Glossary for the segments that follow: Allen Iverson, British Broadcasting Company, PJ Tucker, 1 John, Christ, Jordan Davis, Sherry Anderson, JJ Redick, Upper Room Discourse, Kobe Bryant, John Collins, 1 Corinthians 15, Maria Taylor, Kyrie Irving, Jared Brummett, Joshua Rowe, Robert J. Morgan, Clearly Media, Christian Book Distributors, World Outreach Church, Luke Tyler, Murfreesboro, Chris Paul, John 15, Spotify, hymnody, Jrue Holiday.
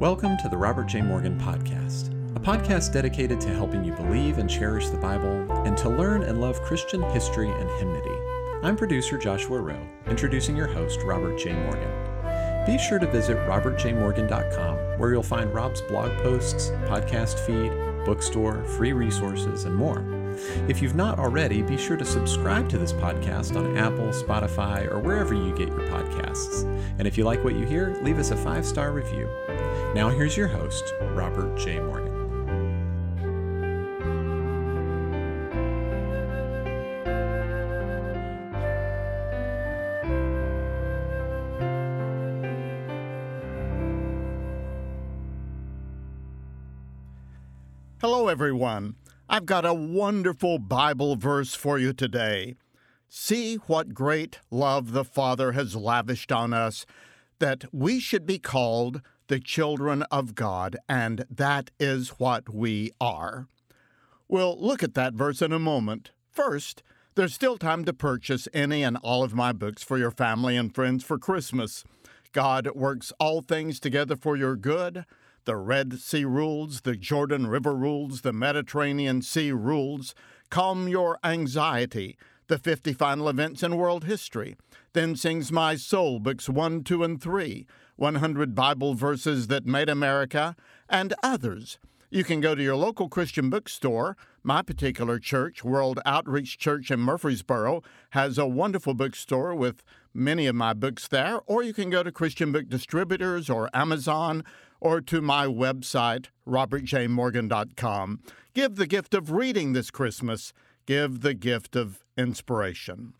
Welcome to the Robert J. Morgan Podcast, a podcast dedicated to helping you believe and cherish the Bible and to learn and love Christian history and hymnody. I'm producer Joshua Rowe, introducing your host, Robert J. Morgan. Be sure to visit robertjmorgan.com, where you'll find Rob's blog posts, podcast feed, bookstore, free resources, and more. If you've not already, be sure to subscribe to this podcast on Apple, Spotify, or wherever you get your podcasts. And if you like what you hear, leave us a 5-star review. Now here's your host, Robert J. Morgan. Hello, everyone. I've got a wonderful Bible verse for you today. See what great love the Father has lavished on us, that we should be called the children of God, and that is what we are. We'll look at that verse in a moment. First, there's still time to purchase any and all of my books for your family and friends for Christmas. God works all things together for your good. The Red Sea rules, the Jordan River rules, the Mediterranean Sea rules. Calm your anxiety. The 50 final events in world history. Then Sings My Soul, books 1, 2, and 3. 100 Bible verses that made America, and others. You can go to your local Christian bookstore. My particular church, World Outreach Church in Murfreesboro, has a wonderful bookstore with many of my books there. Or you can go to Christian Book Distributors or Amazon, or to my website, robertjmorgan.com. Give the gift of reading this Christmas. Give the gift of inspiration.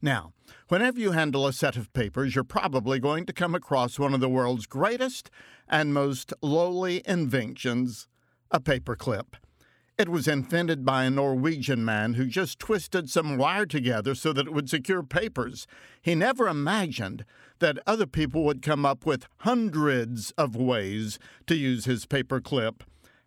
Now, whenever you handle a set of papers, you're probably going to come across one of the world's greatest and most lowly inventions, a paperclip. It was invented by a Norwegian man who just twisted some wire together so that it would secure papers. He never imagined that other people would come up with hundreds of ways to use his paperclip.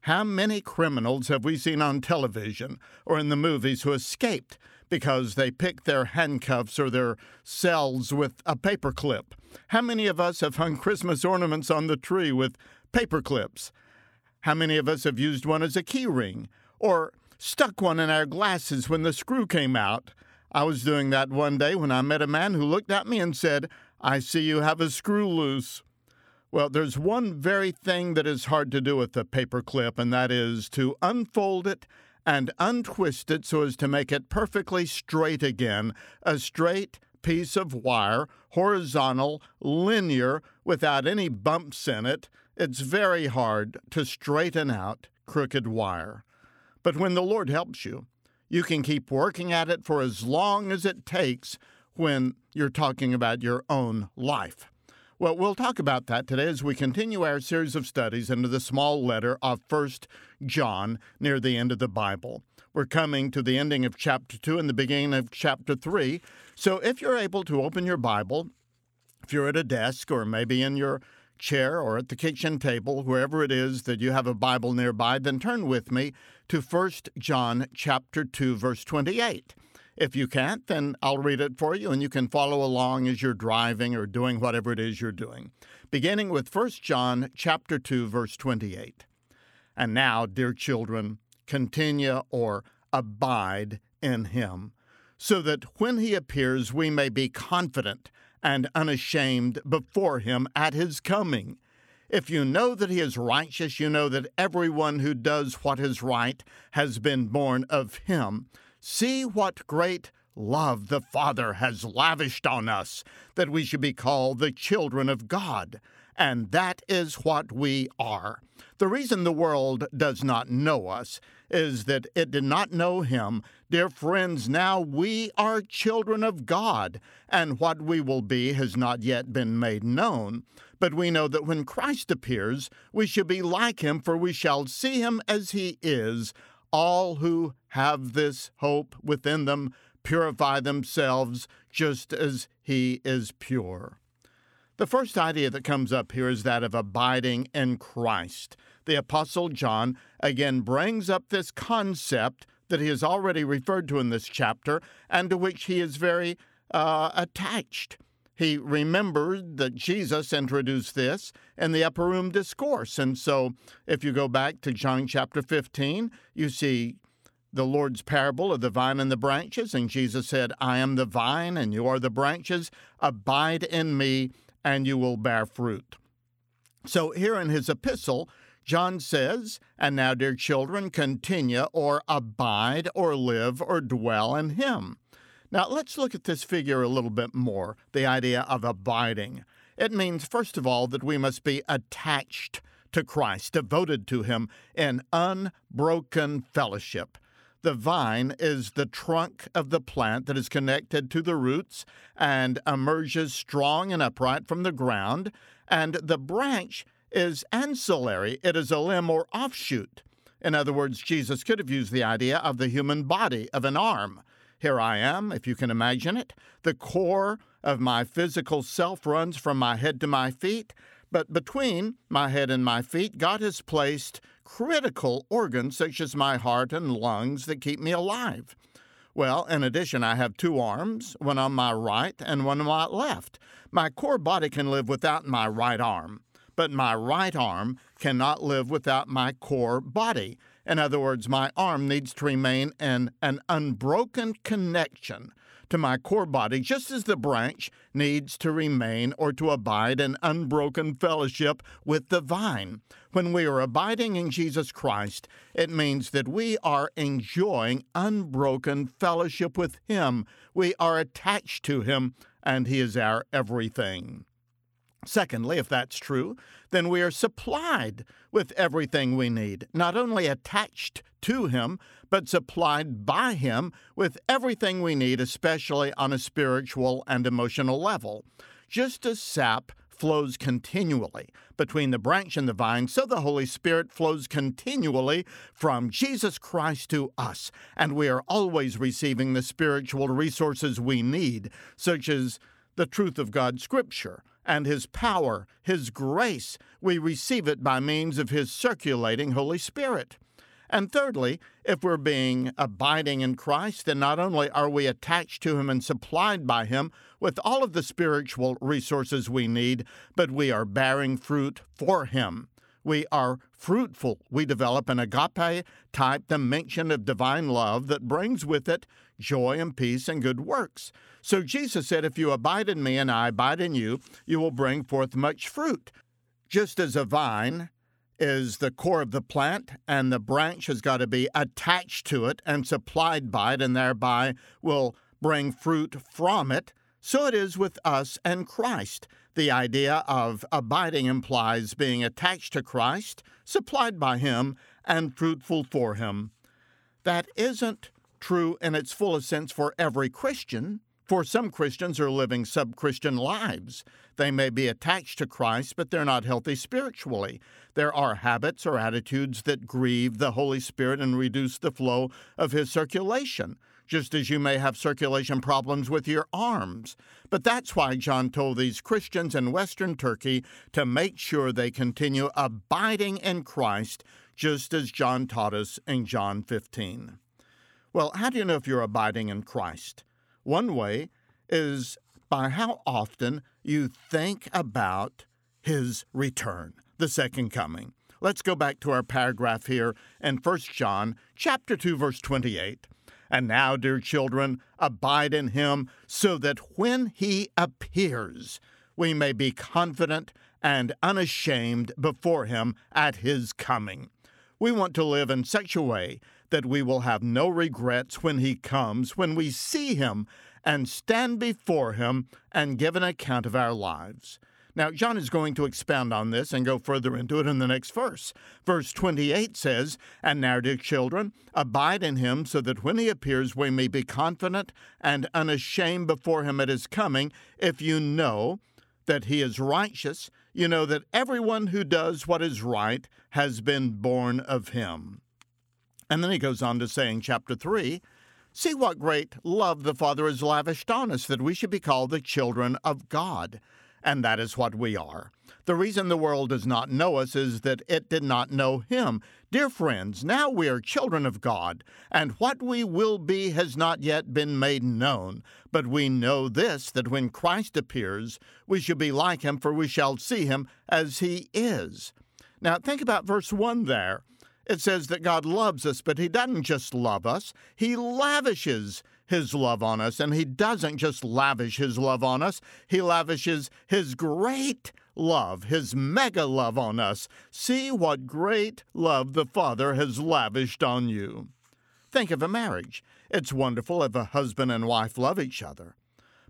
How many criminals have we seen on television or in the movies who escaped because they picked their handcuffs or their cells with a paperclip? How many of us have hung Christmas ornaments on the tree with paperclips? How many of us have used one as a key ring or stuck one in our glasses when the screw came out? I was doing that one day when I met a man who looked at me and said, "I see you have a screw loose." Well, there's one very thing that is hard to do with a paperclip, and that is to unfold it and untwist it so as to make it perfectly straight again, a straight piece of wire, horizontal, linear, without any bumps in it. It's very hard to straighten out crooked wire. But when the Lord helps you, you can keep working at it for as long as it takes when you're talking about your own life. Well, we'll talk about that today as we continue our series of studies into the small letter of 1 John near the end of the Bible. We're coming to the ending of chapter 2 and the beginning of chapter 3. So if you're able to open your Bible, if you're at a desk or maybe in your chair or at the kitchen table, wherever it is that you have a Bible nearby, then turn with me to 1 John chapter 2, verse 28. If you can't, then I'll read it for you, and you can follow along as you're driving or doing whatever it is you're doing. Beginning with 1 John chapter 2, verse 28. And now, dear children, continue or abide in him, so that when he appears we may be confident and unashamed before him at his coming. If you know that he is righteous, you know that everyone who does what is right has been born of him. See what great love the Father has lavished on us, that we should be called the children of God, and that is what we are. The reason the world does not know us is that it did not know him. Dear friends, now we are children of God, and what we will be has not yet been made known. But we know that when Christ appears, we shall be like him, for we shall see him as he is. All who have this hope within them purify themselves just as he is pure. The first idea that comes up here is that of abiding in Christ. The Apostle John again brings up this concept that he has already referred to in this chapter and to which he is very attached. He remembered that Jesus introduced this in the Upper Room Discourse. And so if you go back to John chapter 15, you see the Lord's parable of the vine and the branches. And Jesus said, I am the vine and you are the branches. Abide in me and you will bear fruit. So here in his epistle, John says, and now, dear children, continue or abide or live or dwell in him. Now, let's look at this figure a little bit more, the idea of abiding. It means, first of all, that we must be attached to Christ, devoted to him in unbroken fellowship. The vine is the trunk of the plant that is connected to the roots and emerges strong and upright from the ground, and the branch is ancillary. It is a limb or offshoot. In other words, Jesus could have used the idea of the human body, of an arm. Here I am, if you can imagine it. The core of my physical self runs from my head to my feet, but between my head and my feet, God has placed critical organs such as my heart and lungs that keep me alive. Well, in addition, I have two arms, one on my right and one on my left. My core body can live without my right arm, but my right arm cannot live without my core body. In other words, my arm needs to remain in an unbroken connection to my core body, just as the branch needs to remain or to abide in unbroken fellowship with the vine. When we are abiding in Jesus Christ, it means that we are enjoying unbroken fellowship with him. We are attached to him, and he is our everything. Secondly, if that's true, then we are supplied with everything we need, not only attached to him, but supplied by him with everything we need, especially on a spiritual and emotional level. Just as sap flows continually between the branch and the vine, so the Holy Spirit flows continually from Jesus Christ to us, and we are always receiving the spiritual resources we need, such as the truth of God's Scripture and his power, his grace. We receive it by means of his circulating Holy Spirit. And thirdly, if we're being abiding in Christ, then not only are we attached to him and supplied by him with all of the spiritual resources we need, but we are bearing fruit for him. We are fruitful. We develop an agape-type dimension of divine love that brings with it joy and peace and good works. So Jesus said, if you abide in me and I abide in you, you will bring forth much fruit. Just as a vine is the core of the plant and the branch has got to be attached to it and supplied by it and thereby will bring fruit from it, so it is with us and Christ. The idea of abiding implies being attached to Christ, supplied by him, and fruitful for him. That isn't true in its fullest sense for every Christian, for some Christians are living sub-Christian lives. They may be attached to Christ, but they're not healthy spiritually. There are habits or attitudes that grieve the Holy Spirit and reduce the flow of his circulation, just as you may have circulation problems with your arms. But that's why John told these Christians in Western Turkey to make sure they continue abiding in Christ, just as John taught us in John 15. Well, how do you know if you're abiding in Christ? One way is by how often you think about his return, the second coming. Let's go back to our paragraph here in 1 John chapter 2, verse 28. And now, dear children, abide in him so that when he appears, we may be confident and unashamed before him at his coming. We want to live in such a way that we will have no regrets when he comes, when we see him and stand before him and give an account of our lives. Now, John is going to expound on this and go further into it in the next verse. Verse 28 says, And now, dear children, abide in him so that when he appears we may be confident and unashamed before him at his coming. If you know that he is righteous, you know that everyone who does what is right has been born of him. And then he goes on to say in chapter 3, See what great love the Father has lavished on us, that we should be called the children of God. and that is what we are. The reason the world does not know us is that it did not know him. Dear friends, now we are children of God, and what we will be has not yet been made known. But we know this, that when Christ appears, we shall be like him, for we shall see him as he is. Now, think about verse 1 there. It says that God loves us, but he doesn't just love us. He lavishes his love on us, and he doesn't just lavish his love on us. He lavishes his great love, his mega love on us. See what great love the Father has lavished on you. Think of a marriage. It's wonderful if a husband and wife love each other.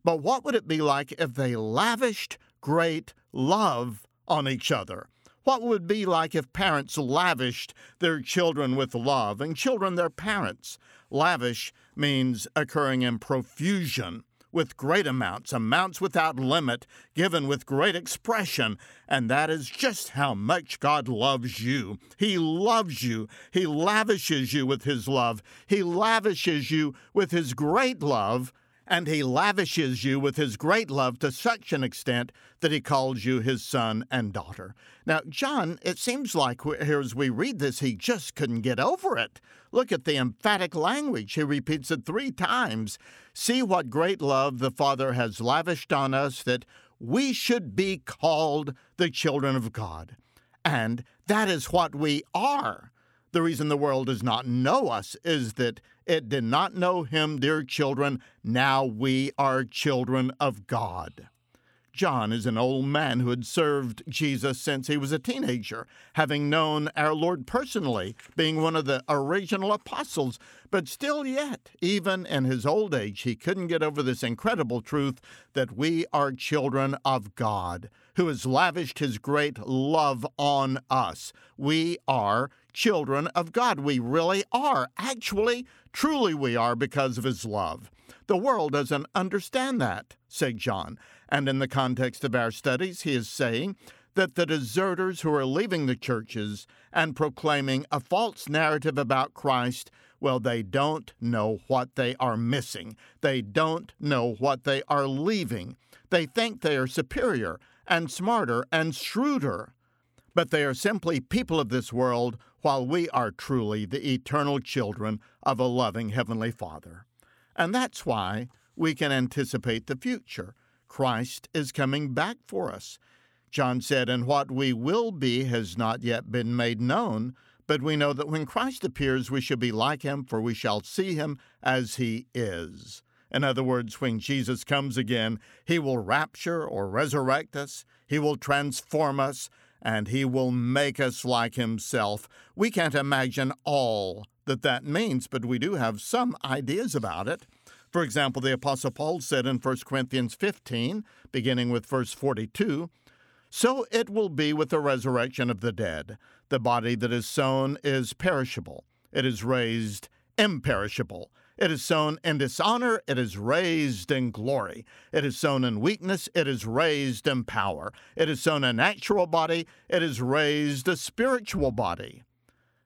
But what would it be like if they lavished great love on each other? What would it be like if parents lavished their children with love and children their parents? Lavish means occurring in profusion, with great amounts without limit, given with great expression. And that is just how much God loves you. He loves you. He lavishes you with his love. He lavishes you with his great love. And he lavishes you with his great love to such an extent that he calls you his son and daughter. Now, John, it seems like as we read this, he just couldn't get over it. Look at the emphatic language. He repeats it 3 times. See what great love the Father has lavished on us, that we should be called the children of God. And that is what we are. The reason the world does not know us is that it did not know him, dear children. Now we are children of God. John is an old man who had served Jesus since he was a teenager, having known our Lord personally, being one of the original apostles. But still yet, even in his old age, he couldn't get over this incredible truth that we are children of God, who has lavished his great love on us. We are children of God. We really are. Actually, truly we are because of his love. The world doesn't understand that, said John. And in the context of our studies, he is saying that the deserters who are leaving the churches and proclaiming a false narrative about Christ, well, they don't know what they are missing. They don't know what they are leaving. They think they are superior and smarter and shrewder, but they are simply people of this world, while we are truly the eternal children of a loving Heavenly Father. And that's why we can anticipate the future. Christ is coming back for us. John said, and what we will be has not yet been made known, but we know that when Christ appears, we shall be like him, for we shall see him as he is. In other words, when Jesus comes again, he will rapture or resurrect us, he will transform us, and he will make us like himself. We can't imagine all that means, but we do have some ideas about it. For example, the Apostle Paul said in 1 Corinthians 15, beginning with verse 42, "So it will be with the resurrection of the dead. The body that is sown is perishable. It is raised imperishable. It is sown in dishonor, it is raised in glory. It is sown in weakness, it is raised in power. It is sown a natural body, it is raised a spiritual body."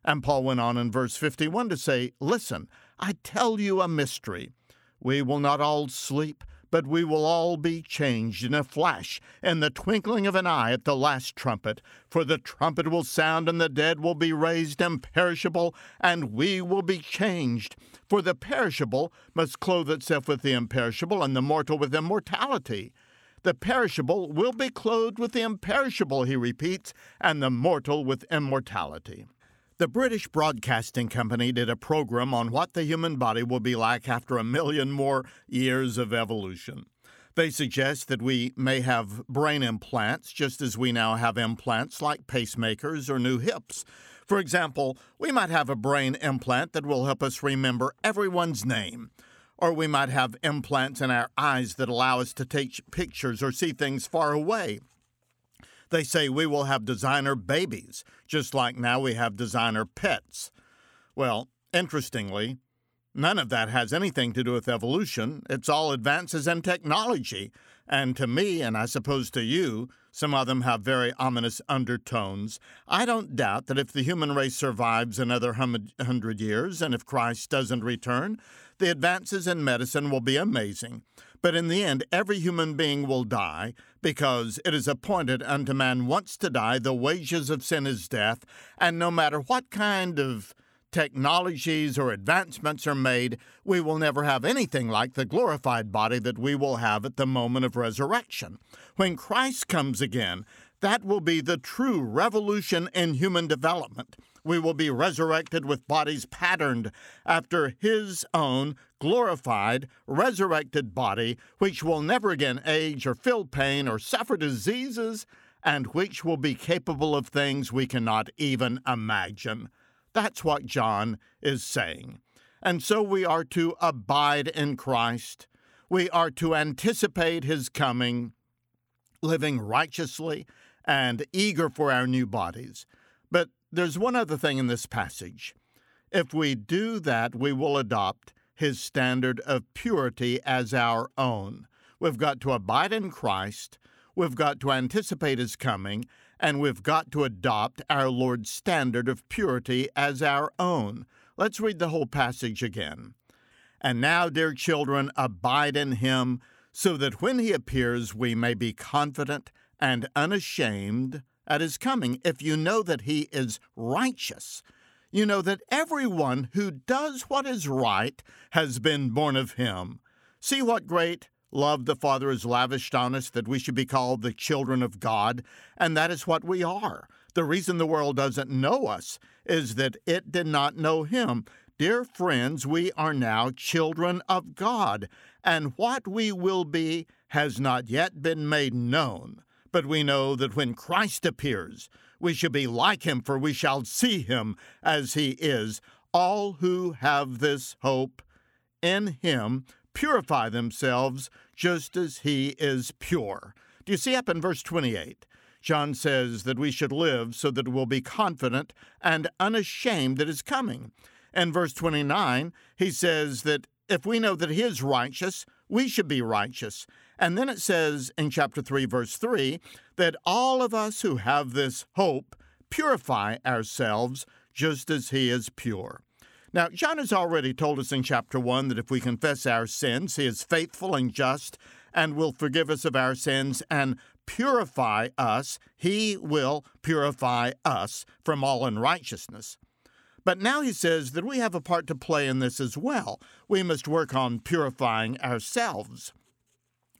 And Paul went on in verse 51 to say, "Listen, I tell you a mystery. We will not all sleep, but we will all be changed in a flash, in the twinkling of an eye at the last trumpet. For the trumpet will sound, and the dead will be raised imperishable, and we will be changed. For the perishable must clothe itself with the imperishable, and the mortal with immortality. The perishable will be clothed with the imperishable," he repeats, "and the mortal with immortality." The British Broadcasting Company did a program on what the human body will be like after 1 million more years of evolution. They suggest that we may have brain implants, just as we now have implants like pacemakers or new hips. For example, we might have a brain implant that will help us remember everyone's name. Or we might have implants in our eyes that allow us to take pictures or see things far away. They say we will have designer babies, just like now we have designer pets. Well, interestingly, none of that has anything to do with evolution. It's all advances in technology. And to me, and I suppose to you, Some of them have very ominous undertones. I don't doubt that if the human race survives another 100 years, and if Christ doesn't return, the advances in medicine will be amazing. But in the end, every human being will die, because it is appointed unto man once to die. The wages of sin is death, and no matter what kind of technologies or advancements are made, we will never have anything like the glorified body that we will have at the moment of resurrection. When Christ comes again, that will be the true revolution in human development. We will be resurrected with bodies patterned after His own glorified, resurrected body, which will never again age or feel pain or suffer diseases, and which will be capable of things we cannot even imagine. That's what John is saying. And so we are to abide in Christ. We are to anticipate His coming, living righteously and eager for our new bodies. But there's one other thing in this passage. If we do that, we will adopt His standard of purity as our own. We've got to abide in Christ. We've got to anticipate His coming, and we've got to adopt our Lord's standard of purity as our own. Let's read the whole passage again. And now, dear children, abide in Him, so that when He appears, we may be confident and unashamed at His coming. If you know that He is righteous, you know that everyone who does what is right has been born of Him. See what great love the Father has lavished on us, that we should be called the children of God, and that is what we are. The reason the world doesn't know us is that it did not know Him. Dear friends, we are now children of God, and what we will be has not yet been made known. But we know that when Christ appears, we shall be like Him, for we shall see Him as He is. All who have this hope in Him purify themselves just as He is pure. Do you see up in verse 28? John says that we should live so that we'll be confident and unashamed at His coming. In verse 29, he says that if we know that He is righteous, we should be righteous. And then it says in chapter 3, verse 3, that all of us who have this hope purify ourselves just as He is pure. Now, John has already told us in chapter 1 that if we confess our sins, He is faithful and just and will forgive us of our sins and purify us. He will purify us from all unrighteousness. But now he says that we have a part to play in this as well. We must work on purifying ourselves.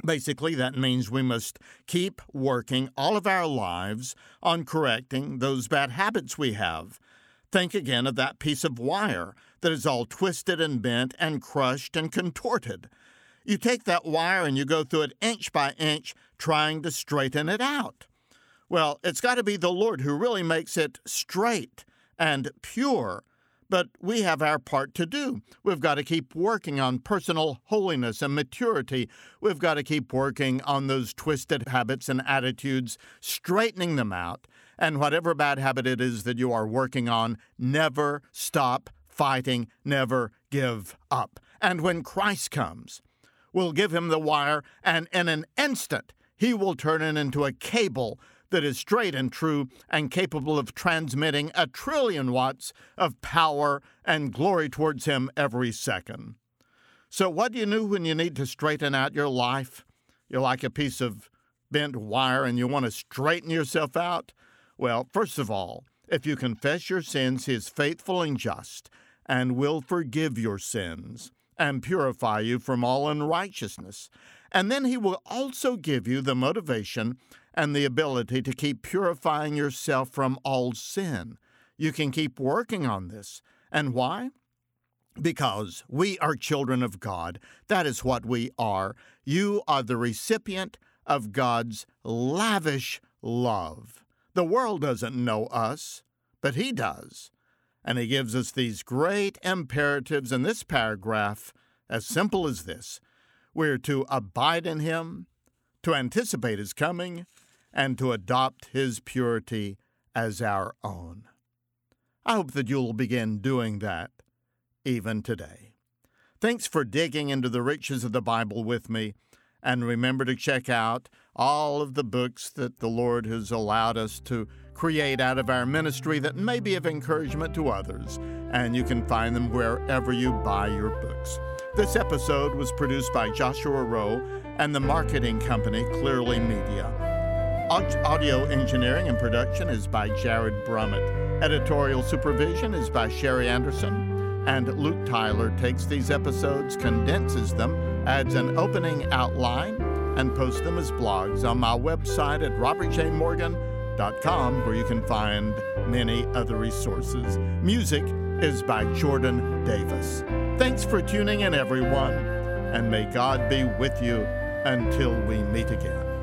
Basically, that means we must keep working all of our lives on correcting those bad habits we have. Think again of that piece of wire that is all twisted and bent and crushed and contorted. You take that wire and you go through it inch by inch, trying to straighten it out. Well, it's got to be the Lord who really makes it straight and pure. But we have our part to do. We've got to keep working on personal holiness and maturity. We've got to keep working on those twisted habits and attitudes, straightening them out. And whatever bad habit it is that you are working on, never stop fighting, never give up. And when Christ comes, we'll give Him the wire, and in an instant, He will turn it into a cable that is straight and true and capable of transmitting 1 trillion watts of power and glory towards Him every second. So what do you do when you need to straighten out your life? You're like a piece of bent wire and you want to straighten yourself out? Well, first of all, if you confess your sins, He is faithful and just and will forgive your sins and purify you from all unrighteousness. And then He will also give you the motivation and the ability to keep purifying yourself from all sin. You can keep working on this. And why? Because we are children of God. That is what we are. You are the recipient of God's lavish love. The world doesn't know us, but He does. And He gives us these great imperatives in this paragraph, as simple as this. We're to abide in Him, to anticipate His coming, and to adopt His purity as our own. I hope that you'll begin doing that even today. Thanks for digging into the riches of the Bible with me, and remember to check out all of the books that the Lord has allowed us to create out of our ministry that may be of encouragement to others, and you can find them wherever you buy your books. This episode was produced by Joshua Rowe and the marketing company Clearly Media. Audio engineering and production is by Jared Brummett. Editorial supervision is by Sherry Anderson, and Luke Tyler takes these episodes, condenses them, adds an opening outline, and posts them as blogs on my website at robertjmorgan.com, where you can find many other resources. Music is by Jordan Davis. Thanks for tuning in, everyone, and may God be with you until we meet again.